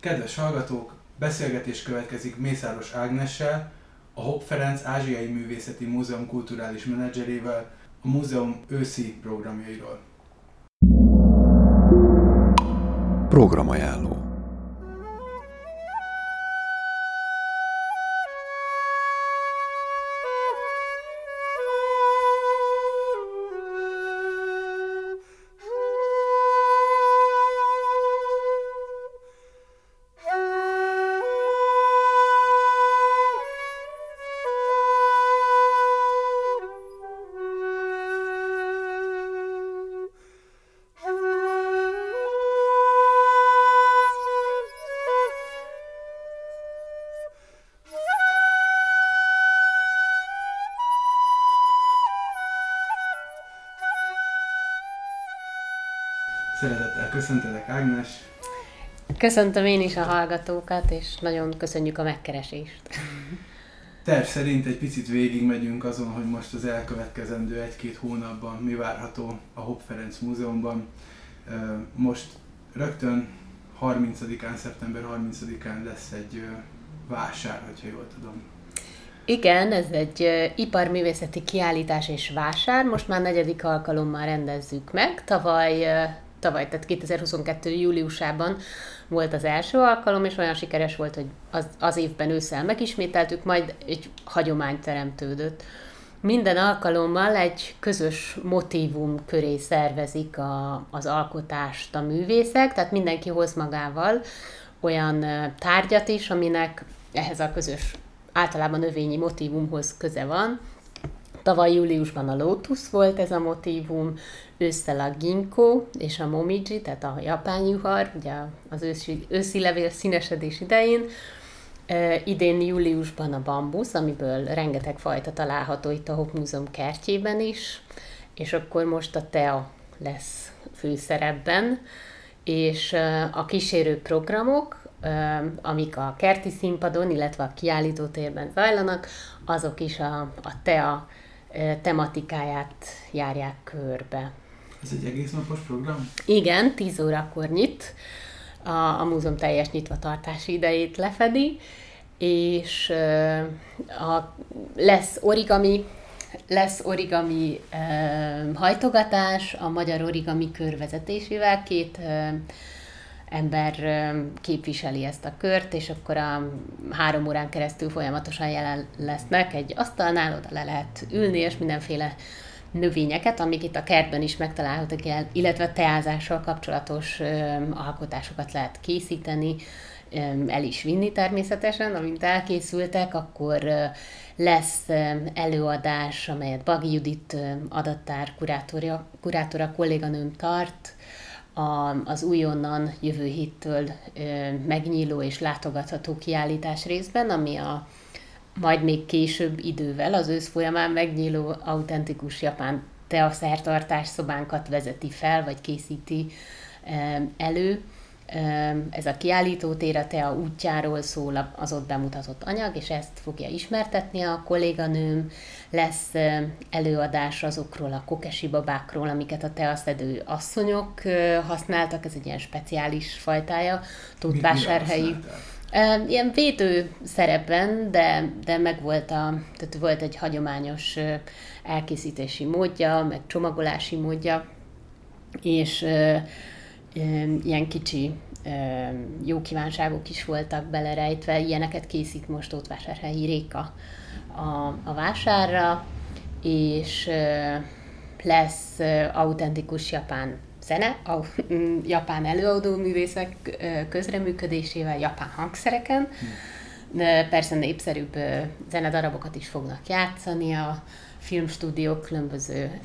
Kedves hallgatók, beszélgetés következik Mészáros Ágnessel, a Hopp Ferenc Ázsiai Művészeti Múzeum kulturális menedzserével a múzeum őszi programjairól. Programajánló. Szeretettel köszöntelek, Ágnes! Köszöntöm én is a hallgatókat, és nagyon köszönjük a megkeresést! Terv szerint egy picit végigmegyünk azon, hogy most az elkövetkezendő 1-2 hónapban mi várható a Hopp Ferenc Múzeumban. Most rögtön szeptember 30-án lesz egy vásár, hogyha jól tudom. Igen, ez egy iparművészeti kiállítás és vásár. Most már 4. alkalommal rendezzük meg. Tavaly, tehát 2022. júliusában volt az első alkalom, és olyan sikeres volt, hogy az évben ősszel megismételtük, majd egy hagyomány teremtődött. Minden alkalommal egy közös motívum köré szervezik az alkotást a művészek, tehát mindenki hoz magával olyan tárgyat is, aminek ehhez a közös, általában növényi motívumhoz köze van. Tavaly júliusban a lótusz volt ez a motívum, ősszel a ginkgo és a momiji, tehát a japán juhar, ugye az őszi levél színesedés idején. Idén júliusban a bambusz, amiből rengeteg fajta található itt a Hopp Múzeum kertjében is, és akkor most a tea lesz főszerepben, és a kísérő programok, amik a kerti színpadon, illetve a kiállítótérben zajlanak, azok is a tea tematikáját járják körbe. Ez egy egész napos program? Igen, 10 órakor nyit, a múzeum teljes nyitvatartási idejét lefedi, és lesz origami hajtogatás a Magyar Origami Kör vezetésével, 2 ember képviseli ezt a kört, és akkor a 3 órán keresztül folyamatosan jelen lesznek egy asztalnál, oda le lehet ülni, és mindenféle növényeket, amik itt a kertben is megtalálhatók, illetve teázással kapcsolatos alkotásokat lehet készíteni, el is vinni természetesen, amint elkészültek, akkor lesz előadás, amelyet Bagi Judit adattár kurátora kolléganőm tart, az újonnan jövő héttől megnyíló és látogatható kiállítás részben, ami a majd még később idővel, az ősz folyamán megnyíló autentikus japán teaszertartás szobánkat vezeti fel, vagy készíti elő. Ez a kiállítótér a tea útjáról szól az ott bemutatott anyag, és ezt fogja ismertetni a kolléganőm. Lesz előadás azokról a kokesi babákról, amiket a teaszedő asszonyok használtak, ez egy ilyen speciális fajtája, tóth vásárhelyi. Ilyen védő szerepben, de tehát volt egy hagyományos elkészítési módja, meg csomagolási módja, és ilyen kicsi jó kívánságok is voltak belerejtve, ilyeneket készít most ott Vásárhelyi Réka a vásárra, és lesz autentikus japán zene, japán előadó művészek közreműködésével, japán hangszereken. Persze népszerűbb zenedarabokat is fognak játszani, a filmstúdiók különböző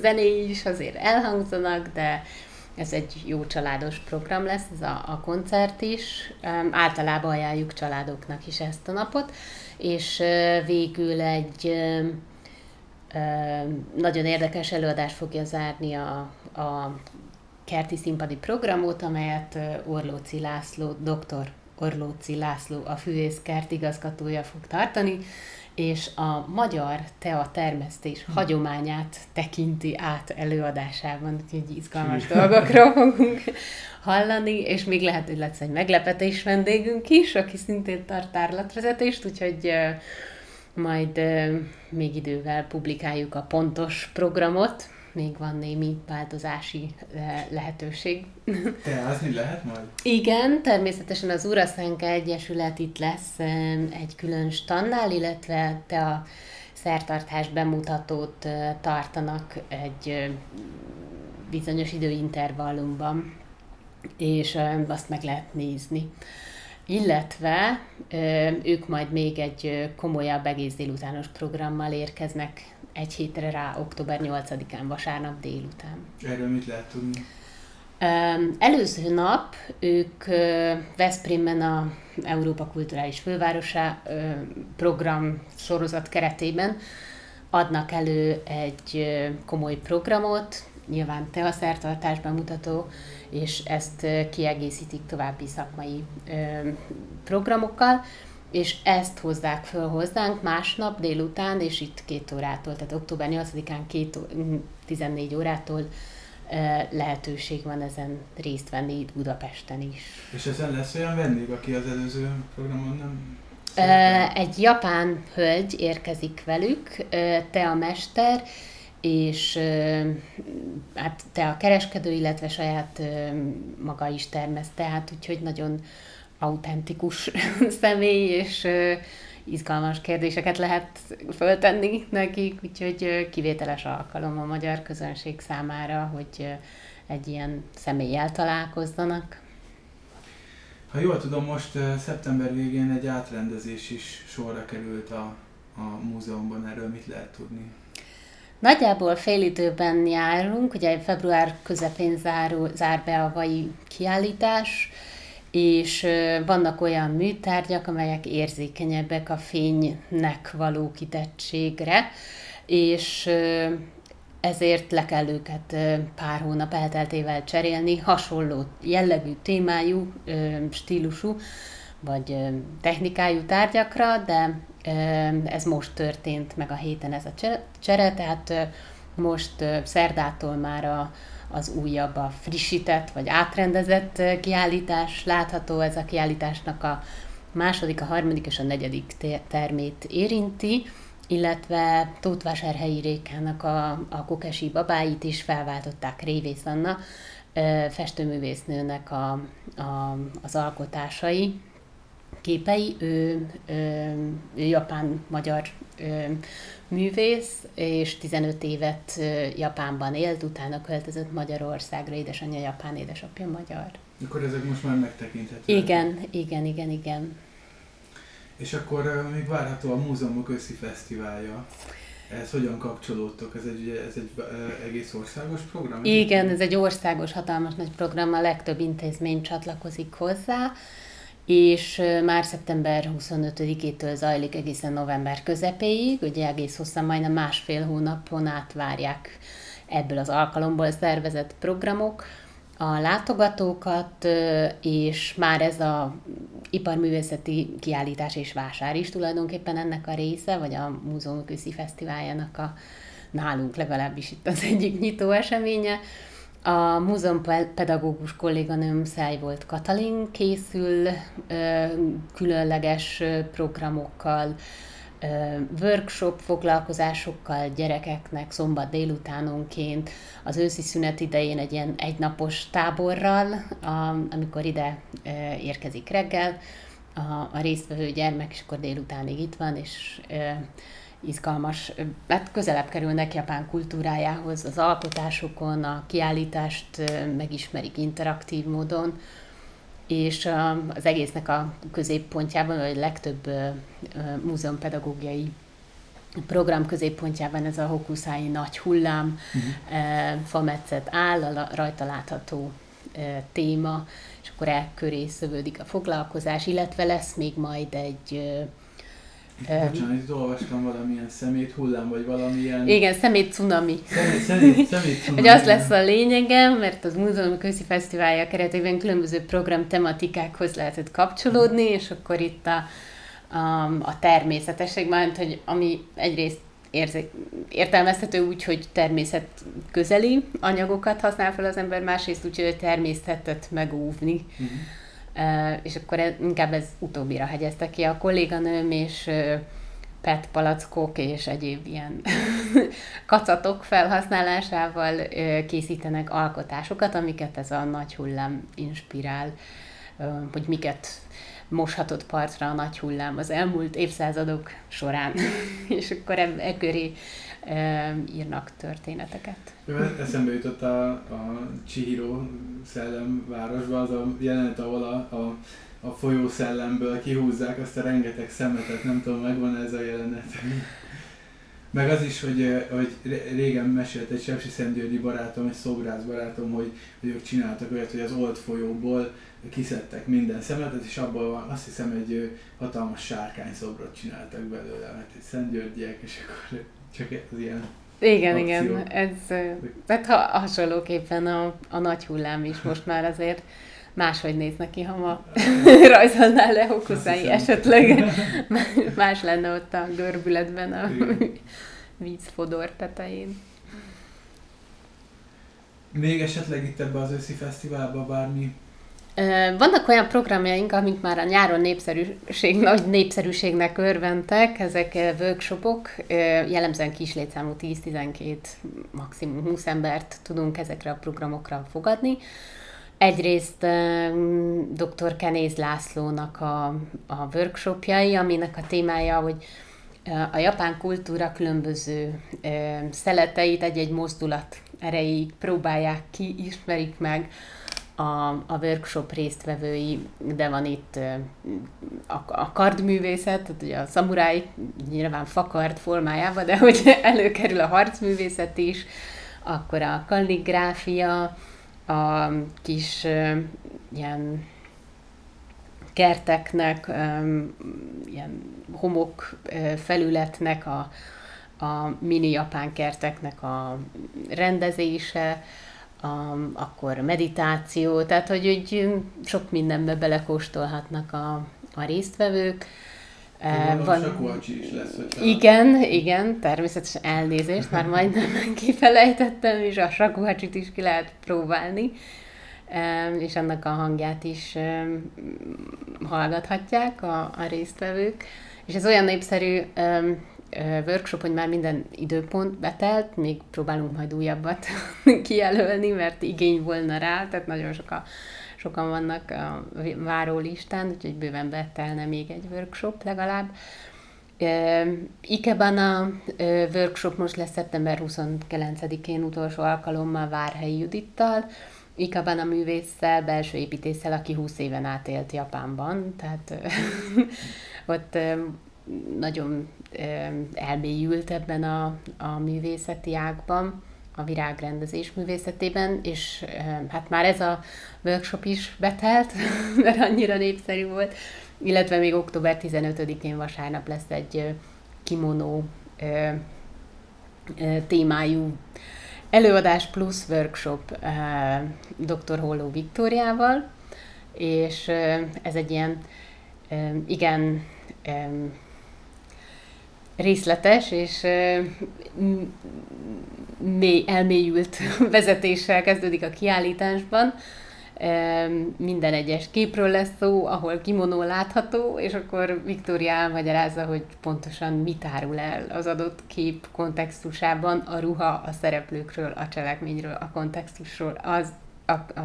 zenéi is azért elhangzanak, de ez egy jó családos program lesz, ez a koncert is. Általában ajánljuk családoknak is ezt a napot, és végül egy nagyon érdekes előadás fogja zárni a kerti színpadi programot, amelyet Orlóci László doktor Orlóci László, a fűvészkert igazgatója fog tartani, és a magyar tea termesztés hagyományát tekinti át előadásában, úgyhogy izgalmas dolgokról fogunk hallani, és még lehet, hogy lesz egy meglepetés vendégünk is, aki szintén tart tárlatvezetést, úgyhogy majd még idővel publikáljuk a pontos programot, még van némi változási lehetőség. Teázni lehet majd? Igen, természetesen az Uraszenke Egyesület itt lesz egy külön stannál, illetve a szertartás bemutatót tartanak egy bizonyos időintervallumban, és azt meg lehet nézni. Illetve ők majd még egy komolyabb egész délutános programmal érkeznek egy hétre rá, október 8-án, vasárnap délután. Erről mit lehet tudni? Előző nap ők Veszprémben a Európa Kulturális Fővárosa program sorozat keretében adnak elő egy komoly programot, nyilván teaszertartás bemutató, és ezt kiegészítik további szakmai programokkal, és ezt hozzák föl hozzánk másnap délután, és itt 14 órától, tehát október 8-án 14 órától lehetőség van ezen részt venni itt Budapesten is. És ezen lesz olyan vendég, aki az előző programon nem szerepel? Egy japán hölgy érkezik velük, tea mester, és hát tea kereskedő, illetve saját maga is termeszt, tehát úgyhogy nagyon autentikus személy, és izgalmas kérdéseket lehet föltenni nekik, úgyhogy kivételes alkalom a magyar közönség számára, hogy egy ilyen személlyel találkozzanak. Ha jól tudom, most szeptember végén egy átrendezés is sorra került a múzeumban, erről mit lehet tudni? Nagyjából fél időben járunk, ugye február közepén zár be a vai kiállítás, és vannak olyan műtárgyak, amelyek érzékenyebbek a fénynek való kitettségre, és ezért le kell őket pár hónap elteltével cserélni, hasonló jellegű, témájú, stílusú vagy technikájú tárgyakra, de ez most történt meg a héten ez a csere, tehát most szerdától már az újabb, a frissített vagy átrendezett kiállítás látható. Ez a kiállításnak a második, a harmadik és a negyedik termét érinti, illetve Vásárhelyi Rékának a kokesi babáit is felváltották Révész Anna festőművésznőnek az alkotásai, képei. Ő japán-magyar művész, és 15 évet Japánban élt, utána költözött Magyarországra, édesanyja japán, édesapja magyar. Akkor ezek most már megtekinthetőek? Igen. És akkor még várható a múzeumok őszi fesztiválja. Ez hogyan kapcsolódtok? Ez egy egész országos program? Igen, ez egy országos, hatalmas nagy program, a legtöbb intézmény csatlakozik hozzá, és már szeptember 25-től zajlik egészen november közepéig, ugye egész hosszan, majdnem másfél hónapon át várják ebből az alkalomból szervezett programok a látogatókat, és már ez az iparművészeti kiállítás és vásár is tulajdonképpen ennek a része, vagy a múzeumok őszi fesztiváljának nálunk legalábbis itt az egyik nyitó eseménye. A múzeumpedagógus kolléganőm Szájvolt Katalin készül különleges programokkal, workshop foglalkozásokkal gyerekeknek szombat délutánonként, az őszi szünet idején egy ilyen egynapos táborral, amikor ide érkezik reggel a résztvevő gyermek, és akkor délutánig itt van, és izgalmas, mert közelebb kerülnek japán kultúrájához, az alkotásokon, a kiállítást megismerik interaktív módon, és az egésznek a középpontjában, vagy a legtöbb múzeumpedagógiai program középpontjában ez a Hokusai nagy hullám, fametszet áll, a rajta látható téma, és akkor el köré szövődik a foglalkozás, illetve lesz még majd egy Bocsánat, itt olvastam valamilyen szemét hullám, vagy valamilyen... Igen, szemét cunami. Hogy az lesz a lényege, mert az Múzeum Közi Fesztiválja keretében különböző program tematikákhoz lehetett kapcsolódni, és akkor itt a természetesség, mert hogy ami egyrészt értelmezhető úgy, hogy természet közeli anyagokat használ fel az ember, másrészt úgy, hogy természetet megóvni. Uh-huh. És akkor inkább ez utóbbira hegyezte ki a kolléganőm, és PET palackok és egyéb ilyen kacatok felhasználásával készítenek alkotásokat, amiket ez a nagy hullám inspirál, hogy miket moshatott partra a nagy hullám az elmúlt évszázadok során. És akkor köré írnak történeteket. Eszembe jutott a Chihiro szellemvárosba az a jelenet, ahol a folyószellemből kihúzzák azt a rengeteg szemetet, nem tudom, megvan ez a jelenet. Meg az is, hogy régen mesélt egy Sepsiszentgyörgyi barátom, egy szobrász barátom, hogy ők csináltak olyat, hogy az olt folyóból kiszedtek minden szemetet, és abból van, azt hiszem, egy hatalmas sárkányszobrot csináltak belőle, mert egy szentgyörgyiek, és akkor csak az ilyen Igen, akció. Igen. Ez, tehát hasonlóképpen a nagy hullám is most már azért máshogy néz neki, ha ma rajzolnál le Hokusai, esetleg más lenne ott a görbületben a vízfodor tetején. Még esetleg itt ebbe az őszi fesztiválba bármi? Vannak olyan programjaink, amik már a nyáron nagy népszerűségnek örventek, ezek workshopok, jellemzően kis létszámú 10-12, maximum 20 embert tudunk ezekre a programokra fogadni. Egyrészt dr. Kenéz Lászlónak a workshopjai, aminek a témája, hogy a japán kultúra különböző szeleteit egy-egy mozdulat erejéig próbálják ki, ismerik meg a workshop résztvevői, de van itt a kardművészet, tehát ugye a szamurái nyilván fakard formájában, de hogy előkerül a harcművészet is, akkor a kalligráfia, a kis ilyen kerteknek, ilyen homok felületnek, a mini japán kerteknek a rendezése, akkor meditáció, tehát hogy úgy sok mindenbe belekóstolhatnak a résztvevők. Sakuhachi is lesz, igen, természetesen elnézést, már majdnem kifelejtettem, és a sakuhacsit is ki lehet próbálni, és annak a hangját is hallgathatják a résztvevők. És ez olyan népszerű workshop, hogy már minden időpont betelt, még próbálunk majd újabbat kijelölni, mert igény volna rá, tehát nagyon sokan vannak a várólistán, úgyhogy bőven betelne még egy workshop legalább. Ikebana workshop most lesz szeptember 29-én utolsó alkalommal Várhelyi Judittal, Ikebana művésszel, belső építésszel, aki 20 éven át élt Japánban, tehát ott nagyon elmélyült ebben a művészeti ágban, a virágrendezés művészetében, és hát már ez a workshop is betelt, mert annyira népszerű volt, illetve még október 15-én vasárnap lesz egy kimono témájú előadás plusz workshop dr. Holló Viktóriával, és ez egy ilyen igen részletes és elmélyült vezetéssel kezdődik a kiállításban. Minden egyes képről lesz szó, ahol kimonó látható, és akkor Viktória elmagyarázza, hogy pontosan mit árul el az adott kép kontextusában a ruha, a szereplőkről, a cselekményről, a kontextusról,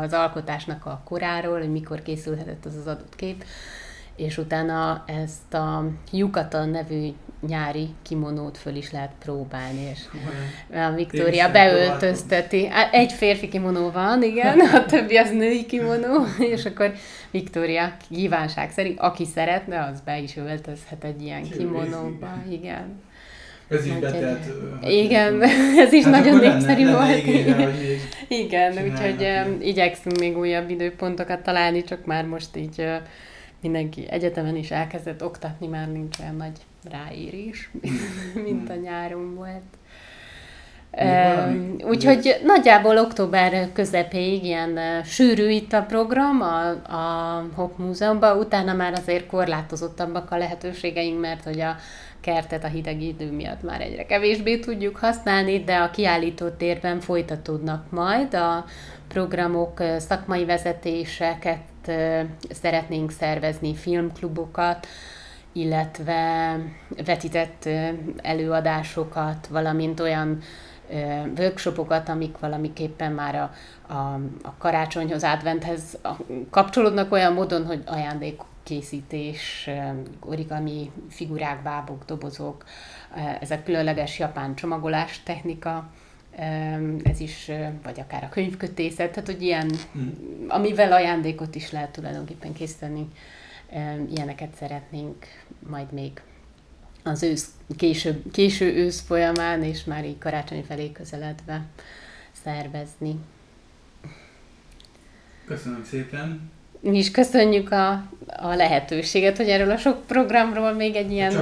az alkotásnak a koráról, hogy mikor készülhetett az adott kép. És utána ezt a Yukata nevű nyári kimonót föl is lehet próbálni, és a Viktória beöltözteti. Egy férfi kimonó van, igen, a többi az női kimonó, és akkor Viktória kívánság szerint, aki szeretne, az be is öltözhet egy ilyen kimonóba, igen. Ez is betelt. Igen, ez is nagyon népszerű volt. Igen, úgyhogy igyekszünk még újabb időpontokat találni, csak már most így mindenki egyetemen is elkezdett oktatni, már nincs olyan nagy ráérés, mint a nyáron volt. Úgyhogy nagyjából október közepéig ilyen sűrű itt a program a Hopp Múzeumban, utána már azért korlátozottabbak a lehetőségeink, mert hogy a kertet a hideg idő miatt már egyre kevésbé tudjuk használni, de a kiállító térben folytatódnak majd a programok, szakmai vezetéseket szeretnénk szervezni, filmklubokat, illetve vetített előadásokat, valamint olyan workshopokat, amik valamiképpen már a karácsonyhoz, adventhez kapcsolódnak olyan módon, hogy ajándékkészítés, origami figurák, bábok, dobozok, ez a különleges japán csomagolás technika, ez is, vagy akár a könyvkötészet, tehát hogy ilyen, amivel ajándékot is lehet tulajdonképpen készíteni. Ilyeneket szeretnénk majd még az ősz, késő ősz folyamán, és már így karácsony felé közeledve szervezni. Köszönöm szépen! Mi is köszönjük a lehetőséget, hogy erről a sok programról még egy ilyen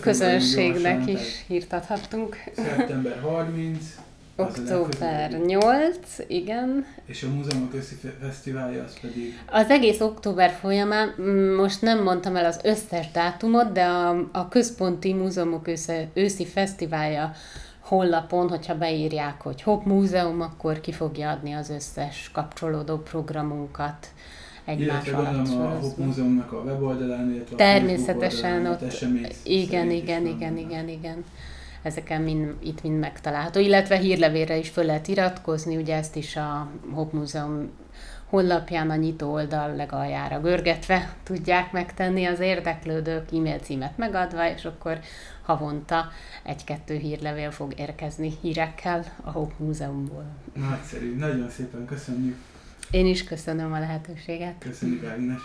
közönségnek is hírt adhattunk. Szeptember 30. Október 8, igen. És a múzeumok összifesztiválja az pedig? Az egész október folyamán, most nem mondtam el az összes dátumot, de a központi múzeumok őszi fesztiválja honlapon, hogyha beírják, hogy Hopp Múzeum, akkor ki fogja adni az összes kapcsolódó programunkat egymás alatt. Illetve a Hopp Múzeumnak a weboldalán, illetve a természetesen ott, igen. Ezeken itt mind megtalálható, illetve hírlevélre is föl lehet iratkozni, ugye ezt is a Hopp Múzeum honlapján a nyitó oldal legaljára görgetve tudják megtenni az érdeklődők, e-mail címet megadva, és akkor havonta 1-2 hírlevél fog érkezni hírekkel a Hopp Múzeumból. Nagyszerű, nagyon szépen köszönjük! Én is köszönöm a lehetőséget! Köszönjük, Ágnes!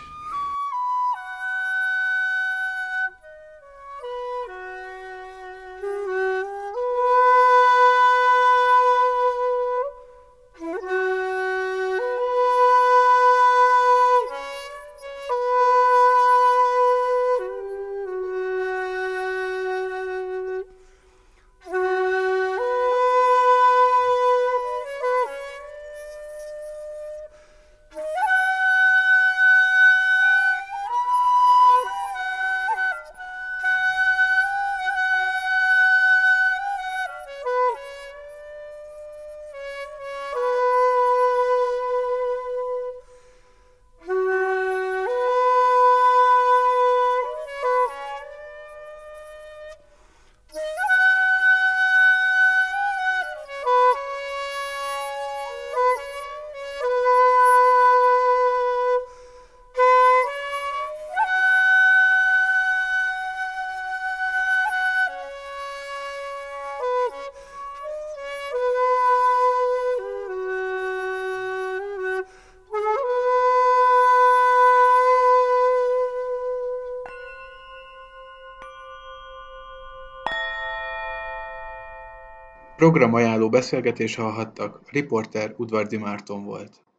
Programajánló beszélgetés hallhattak, a riporter Udvardi Márton volt.